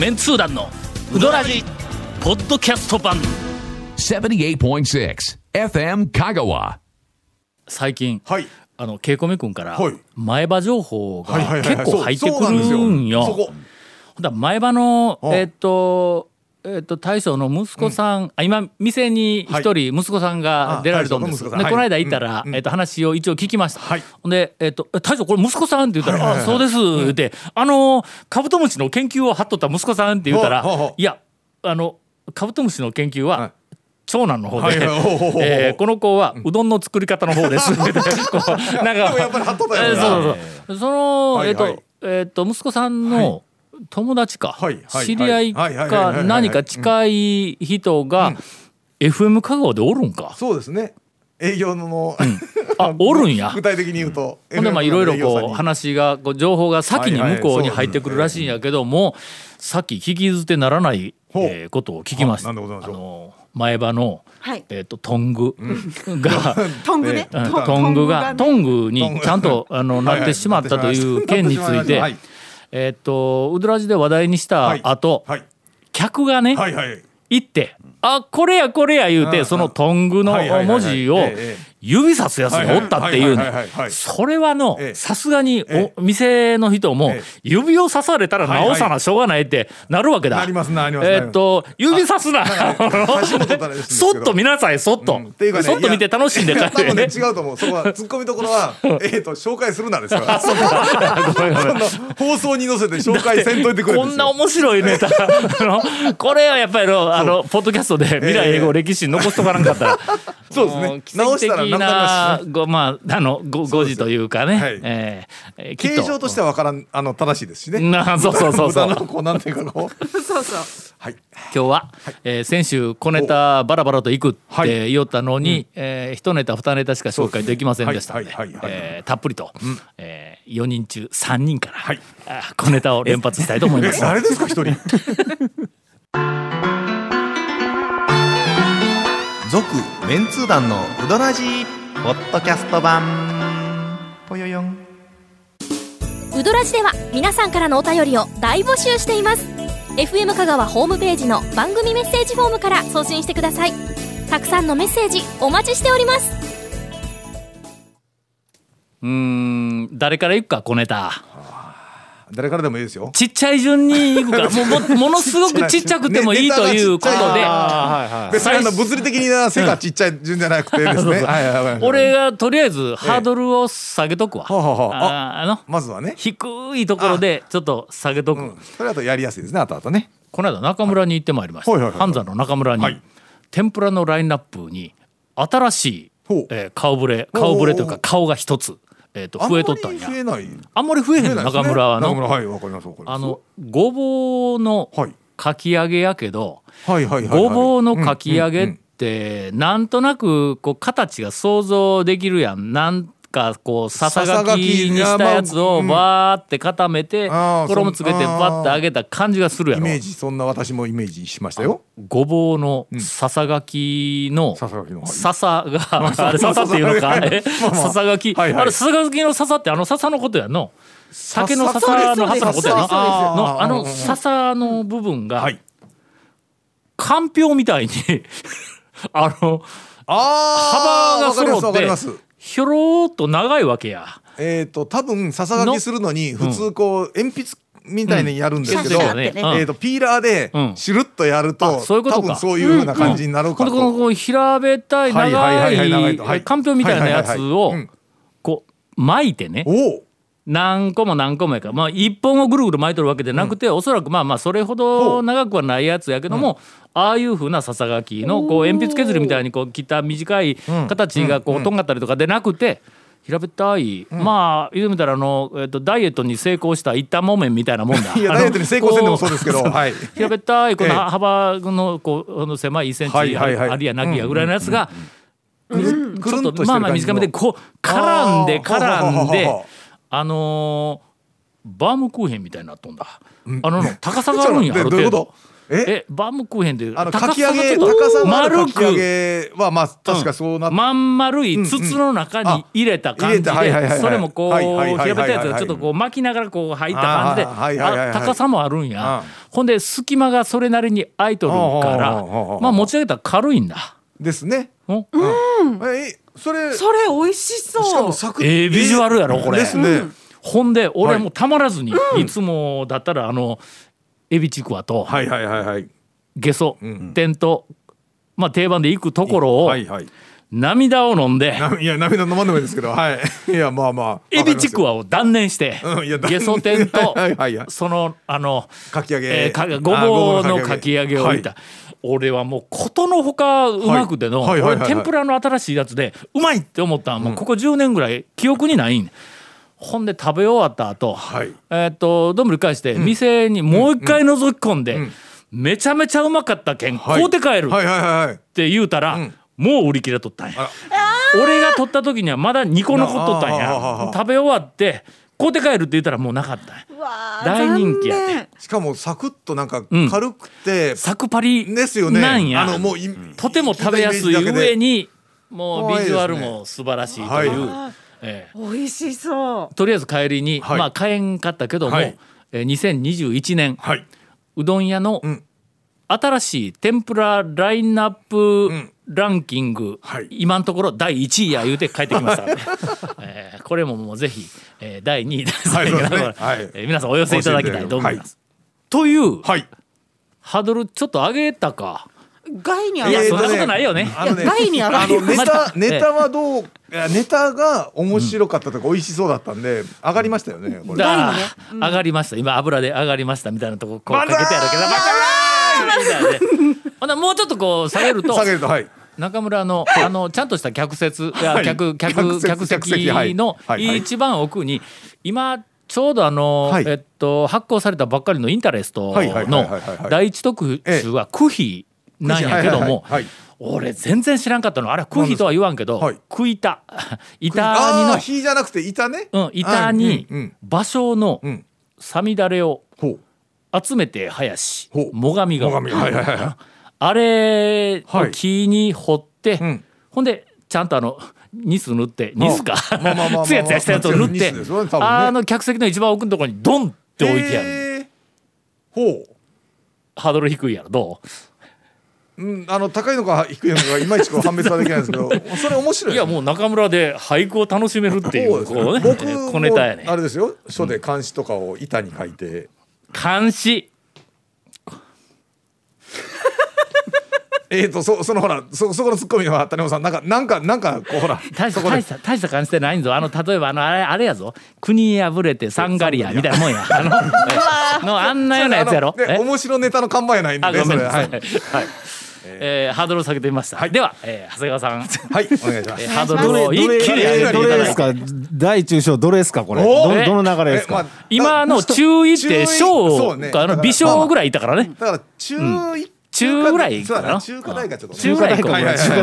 メンツー団のウドラジポッドキャスト版 78.6 FM 香川。最近、はい、ケイコメ君から前歯情報が結構入ってくるんよ。ほんだ前歯の大将の息子さん、今店に一人息子さんが出られたんです。でこの間行ったら話を一応聞きました。で大将これ息子さんって言ったら、あそうですって、カブトムシの研究を張っとった息子さんって言ったら、いやカブトムシの研究は、長男の方で、この子はうどんの作り方の方です。なんかやっぱり張っとったよな。そうその息子さんの友達か知り合いか何か近い人が FM 香川でおるんか。そうですね。営業のあおるんや。具体的に言うと、ほんでまあいろいろこう話がこう情報が先に向こうに入ってくるらしいんやけども、さっき聞き捨てならないことを聞きました。前歯のトングがトングにちゃんとなってしまったという件について、ウドラジで話題にした後、客がね行って「あこれやこれや」言うてそのトングの文字を指さすやつがおったっていうね。それはのさすがにお店の人も指をさされたら直さなしょうがないってなるわけだ。なりますなります。指さすなそっと見なさい、そっとそっと見て楽しんで帰ってね。違うと思う。そこはツッコミどころは紹介するなですから、放送に載せて紹介せんといてくれ。こんな面白いネタこれはやっぱりポッドキャストで未来英語歴史残しとかなかったら、そうですね、直したら誤字というかね、形状としては分からん正しいですしね。そうそうそうそう。今日は先週小ネタバラバラといくって言ったのに一ネタ二ネタしか紹介できませんでしたので、たっぷりと4人中3人から小ネタを連発したいと思います。あれですか、一人続メンツー団のウドラジーポッドキャスト版ぽよよん。ウドラジでは皆さんからのお便りを大募集しています。 FM 香川ホームページの番組メッセージフォームから送信してください。たくさんのメッセージお待ちしております。誰からいくか、小ネタ誰からでもいいですよ。ちっちゃい順に行くからものすごくちっちゃくてもいいということで、別に物理的に背がちっちゃい順じゃなくてですね、俺がとりあえずハードルを下げとくわ。まずはね、低いところでちょっと下げとく。それだとやりやすいですね。あとあとね、この間中村に行ってまいりました。半山の中村に天ぷらのラインナップに新しい顔ぶれというか顔が一つ増えとったんや。あんまり増えへんの中村はのごぼうのかき揚げやけど、ごぼうのかき揚げってなんとなくこう形が想像できるやん。なんかこうささがきにしたやつをバーって固めて衣つけてバッて揚げた感じがするやろ。イメージ、そんな私もイメージしましたよ。ごぼうのささがきのささがあれささっていうのか、ささがきあれささがきのささってささのことやんの。酒のささのはさのことやんの。ささの部分がかんぴょうみたいに幅が揃ってひょろーっと長いわけや。多分ささがきするのに普通こう鉛筆みたいにやるんですけど、ピーラーでシュルッとやると多分そういう風な感じになるかと。この平べったい長いかんぴょうみたいなやつをこう巻いてね、何個も何個もやから、まあ一本をぐるぐる巻いてるわけじゃなくて、おそらくまあまあそれほど長くはないやつやけども、ああいう風なささがきのこう鉛筆削りみたいにこう切った短い形がこうとんがったりとかでなくて、平べったい、まあ言うみたらダイエットに成功した一反木綿みたいなもんだ。いやダイエットに成功せんでもそうですけど、平べったいこの幅のこう狭い1センチありやなきやぐらいのやつがちょっとまあまあ短めでこう絡んでバームクーヘンみたいになっとんだ。高さがあるんや。どういうこと？バームクーヘンでかき揚げ、高さのあるかき揚げはまあ確かそうなって、まん丸い筒の中に入れた感じで、それもこう平べったいやつがちょっとこう巻きながらこう入った感じで、高さもあるんや。ほんで隙間がそれなりに空いとるから、まあ持ち上げたら軽いんだですね。うん。それ美味しそう。しかもサクッ。ビジュアルやろこれ。ですね。ほんで俺もたまらずに、いつもだったらエビチクワとゲソ天と、まあ定番で行くところを涙を飲んで、いや涙飲まんでもいいですけど、はい、いやまあまあエビチクワを断念してゲソ天とそのかき揚げ、ごぼうのかき揚げを置いた。俺はもうことのほかうまくての、天ぷらの新しいやつでうまいって思ったのもうここ10年ぐらい記憶にないん。ほんで食べ終わった後、どんぶり返して店にもう一回覗き込んで、めちゃめちゃうまかったけん買うて帰るって言うたら、もう売り切れとったんや。俺が取った時にはまだ2個残っとったんや。食べ終わって買うて帰るって言ったらもうなかったんや。大人気や。しかもサクッとなんか軽くてサクパリなんや。とても食べやすい上にもうビジュアルも素晴らしいという。美味しそう。とりあえず帰りに、まあ買えんかったけども、2021年うどん屋の新しい天ぷらラインナップランキング、今のところ第1位や言うて帰ってきましたので、これももうぜひ第2位ですけど皆さんお寄せいただきたいと思います。というハードルちょっと上げたか。外に上がるそんなことないよね。外に上がるネタはどう、ネタが面白かったとか美味しそうだったんで上がりましたよね。上がりました。今油で上がりましたみたいなとこかけてあるけど、ほんなもうちょっとこう下げると、中村のちゃんとした客席の一番奥に今ちょうど発行されたばっかりのインタレストの第一特集はクヒなんやけども、俺全然知らんかったの。あれクヒとは言わんけど、クイタ、板にの火じゃなくて板ね、板に芭蕉のさみだれを集めて生やし、もがみがあれを木に掘って、ほんでちゃんとニス塗って、ニスかつやつやしたやつを塗って、客席の一番奥のところにドンって置いてやる。ハードル低いやろ。どう？高いのか低いのかいまいち判別はできないんですけど、それ面白い。いやもう中村で俳句を楽しめるっていう僕もあれですよ、書で漢詩とかを板に書いて。漢詩そのほらそこのツッコミは谷本さんなんかこうほら大した感じてないんぞ。例えばあれやぞ、国破れてサンガリアみたいなもんや、あんなようなやつやろ。面白ネタの看板やないんで。ごめんなさい。ハードルを下げてみました。では長谷川さん、はいお願いします。ハードルを一気に上げていただいて。どれですか？大中小どれですか？これどの流れですか？今の中1って小か微小ぐらいいたからね。だから中ぐらいかな。中華大学ちょっと中華大学ぐらいだった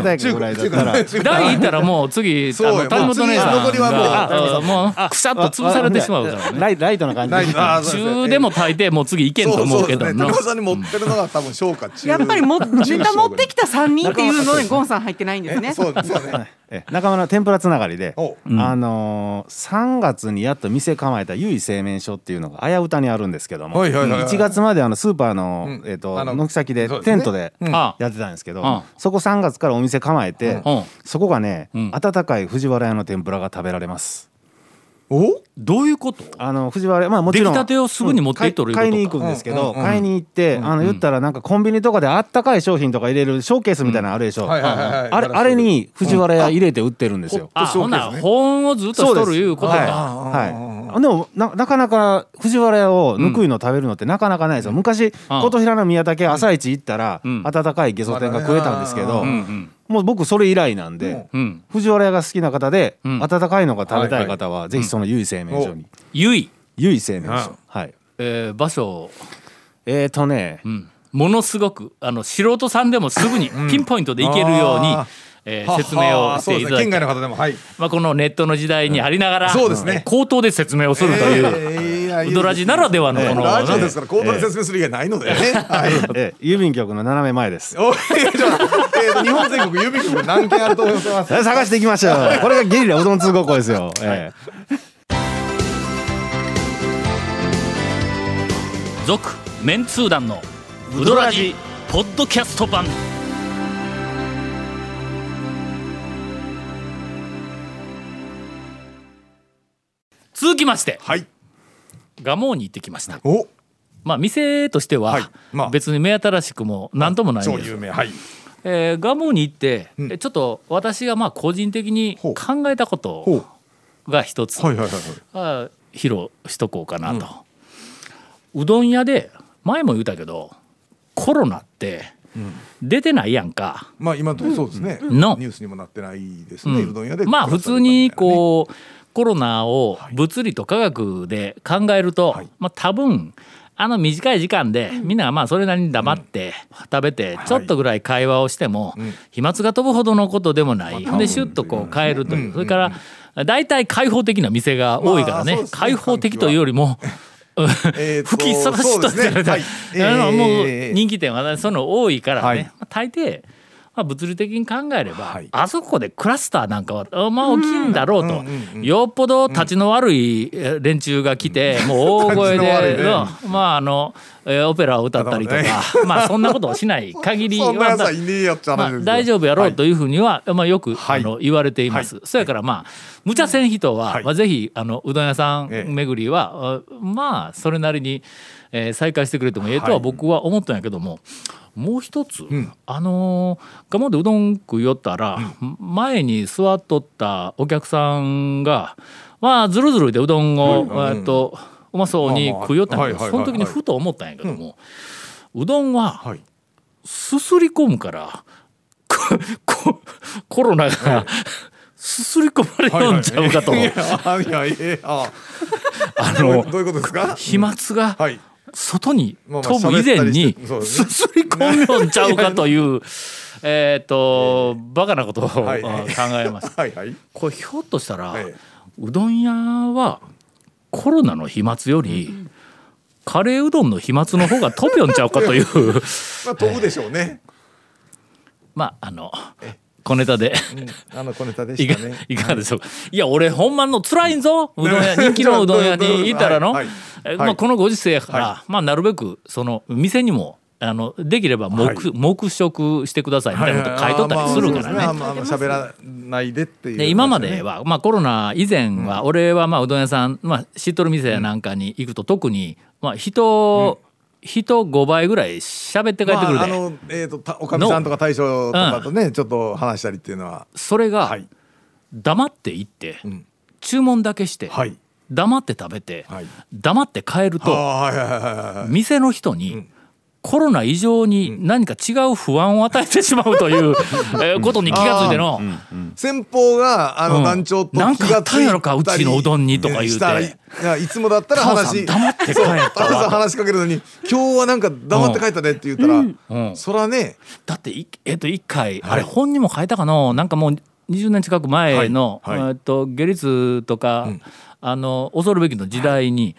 ら大行ったらもう次谷本姉さんがもうくしゃっと潰されてしまうからね。ライトな感じ。中でも大抵もう次行けんと思うけど。高さに持ってるのが多分小か中。やっぱりネタ持ってきた3人っていうのにゴンさん入ってないんですね。そうですね。中村天ぷらつながりで、3月にやっと店構えた由井製麺所っていうのが綾歌にあるんですけども、1月までスーパーの軒先でテントでやってたんですけど、そこ3月からお店構えて、そこがね温かい藤原屋の天ぷらが食べられます。おどういうこと？藤原、まあもちろん出来たてをすぐに持っていっとることか。買いに行くんですけど、買いに行って言ったらなんかコンビニとかであったかい商品とか入れるショーケースみたいなのあるでしょ。あれに藤原屋入れて売ってるんですよ。ほな保温をずっとしとるいうことか。はい。でもなかなか藤原屋をぬくいの食べるのってなかなかないですよ。昔琴平の宮武朝市行ったら温かいゲソ天が食えたんですけど。もう僕それ以来なんで、藤原屋が好きな方で温かいのが食べたい方はぜひその由井製麺所に。由井製麺所、はい。場所ね、ものすごく素人さんでもすぐにピンポイントで行けるように説明をしていただき、県外の方でもこのネットの時代にありながら口頭で説明をするという。ウドラジならではのこのラジオですから、口頭で説明する以外ないのでね。郵便局の斜め前です。日本全国郵便局何件あると思います？探していきましょう。これがゲリラうどん通ごっこですよ。続メンツー団のウドラジポッドキャスト版。続きまして、はい、蒲生に行ってきました。お、まあ、店としては、はい、まあ、別に目新しくも何ともないんです。蒲生に行って、うん、ちょっと私がまあ個人的に考えたことが一つ披露しとこうかなと、うん、うどん屋で前も言ったけどコロナって出てないやんか、うん、まあ今そうですね、うん、ニュースにもなってないですね、うん、うどん屋で、まあ普通にこうコロナを物理と科学で考えると、はい、まあ、多分あの短い時間でみんながまあそれなりに黙って食べてちょっとぐらい会話をしても飛沫が飛ぶほどのことでもない、でシュッとこう帰るという、それから大体開放的な店が多いからね、開放的というよりも吹きさらしとされた、もう人気店はその多いからね、大抵物理的に考えれば、はい、あそこでクラスターなんかは、まあ、起きんだろうと、よっぽど立ちの悪い連中が来て、もう大声で、まあ、あのオペラを歌ったりとか、ね、まあ、そんなことをしない限りは大丈夫やろうというふうには、まあ、よく、はい、あの言われています、はい、そやから、まあ、無茶せん人は、はい、まあ、ぜひあのうどん屋さん巡りは、まあ、それなりに、再開してくれてもええとは僕は思ったんやけども、はい、もう一つ、うん、蒲生でうどん食い寄ったら、うん、前に座っとったお客さんが、まあ、ずるずるでうどんを、うまそうに食い寄ったんやけど、その時にふと思ったんやけども、うどんはすすり込むからコロナがすすり込まれよんちゃうかと。どういうことですか？飛沫が外に飛ぶ以前にすすり込むよんちゃうかというバカなことを考えました。これひょっとしたらうどん屋はコロナの飛沫よりカレーうどんの飛沫の方が飛びよんちゃうかというまあ飛ぶでしょうね。まあ小ネタで小ネタでしたね。いかがでしょうか。いや俺ほんまのつらいんぞ、うどん屋、人気のうどん屋に行ったらの、まあ、このご時世やから、はい、まあ、なるべくその店にもできれば黙食してくださいみたいなこと書いとったりするからね。しゃべらないでっていう。今までは、まあ、コロナ以前は俺はまあうどん屋さん、まあ、知っとる店なんかに行くと特にまあ人5倍ぐらい喋って帰ってくるで、おかみさんとか大将とかとねちょっと話したりっていうのは、それが黙って行って注文だけして黙って食べて黙って帰ると店の人にコロナ以上に何か違う不安を与えてしまうということに気がついての、先方が団長と気がついたり、なんかあったんやろかうちのうどんにとか言うて、いつもだったら黙って帰ったわ、タオさん話しかけるのに今日はなんか黙って帰ったねって言ったら、そらねだって1回あれ本にも書いたかの、なんかもう20年近く前の下律とか恐るべきの時代に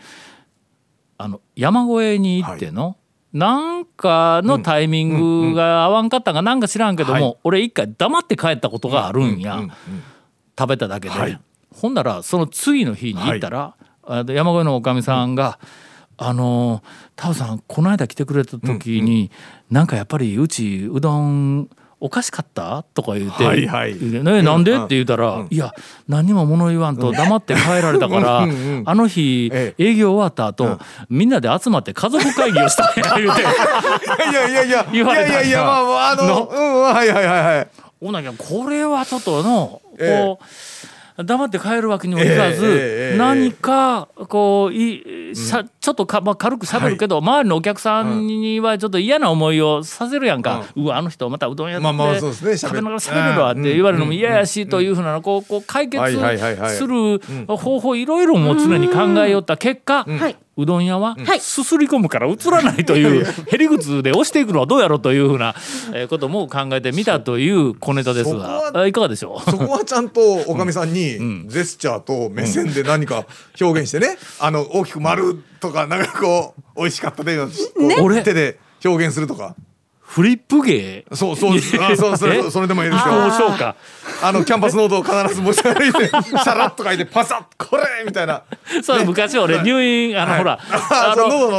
山越えに行ってのなんかのタイミングが合わんかったんかなんか知らんけども、俺一回黙って帰ったことがあるんや、食べただけで、ほんならその次の日に行ったら、山越えのおかみさんが、タオさんこの間来てくれた時に、なんかやっぱりうちうどんおかしかったとか言って、ね、なんでって言ったら、いや何にも物言わんと黙って帰られたからあの日営業終わった後、みんなで集まって家族会議をしたって言って言われたんや。これはちょっとのこう黙って帰るわけにもいかず、何かこうちょっと軽くしゃべるけど、周りのお客さんにはちょっと嫌な思いをさせるやんか、うわあの人またうどん屋で食べながらしゃべるわって言われるのも嫌やしというふうなのこう解決する方法いろいろも常に考えよった結果、うどん屋はすすり込むから映らないというへりくつで押していくのはどうやろうというふうなことも考えてみたという小ネタですが、はいかがでしょう。そこはちゃんとおかみさんにジェスチャーと目線で何か表現してね、大きく丸とかなんかこう美味しかったねを手で表現するとか。フリップ芸、そうそうそれでもいいですよ。キャンパスノートを必ず持ち歩いてさらっと書いてパサッこれみたいな。そう昔俺入院ほら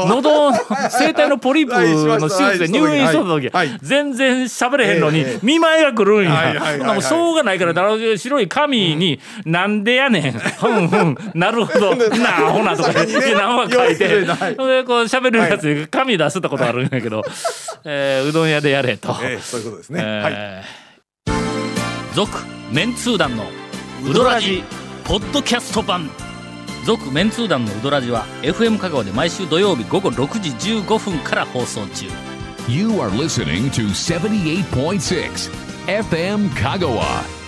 喉声帯のポリープの手術で入院した時全然喋れへんのに見舞いが来るんや。もうしょうがないから白い紙に「なんでやねんふんふんなるほどなあほな」とか何話書いてそれでこう喋るやつ紙出したことあるんやけどうどん屋でやれと。そういうことですね。はい。続メンツー団のウドラジポッドキャスト版。続メンツー団のウドラジは FM 香川で毎週土曜日午後6時15分から放送中。You are listening to 78.6 FM 香川。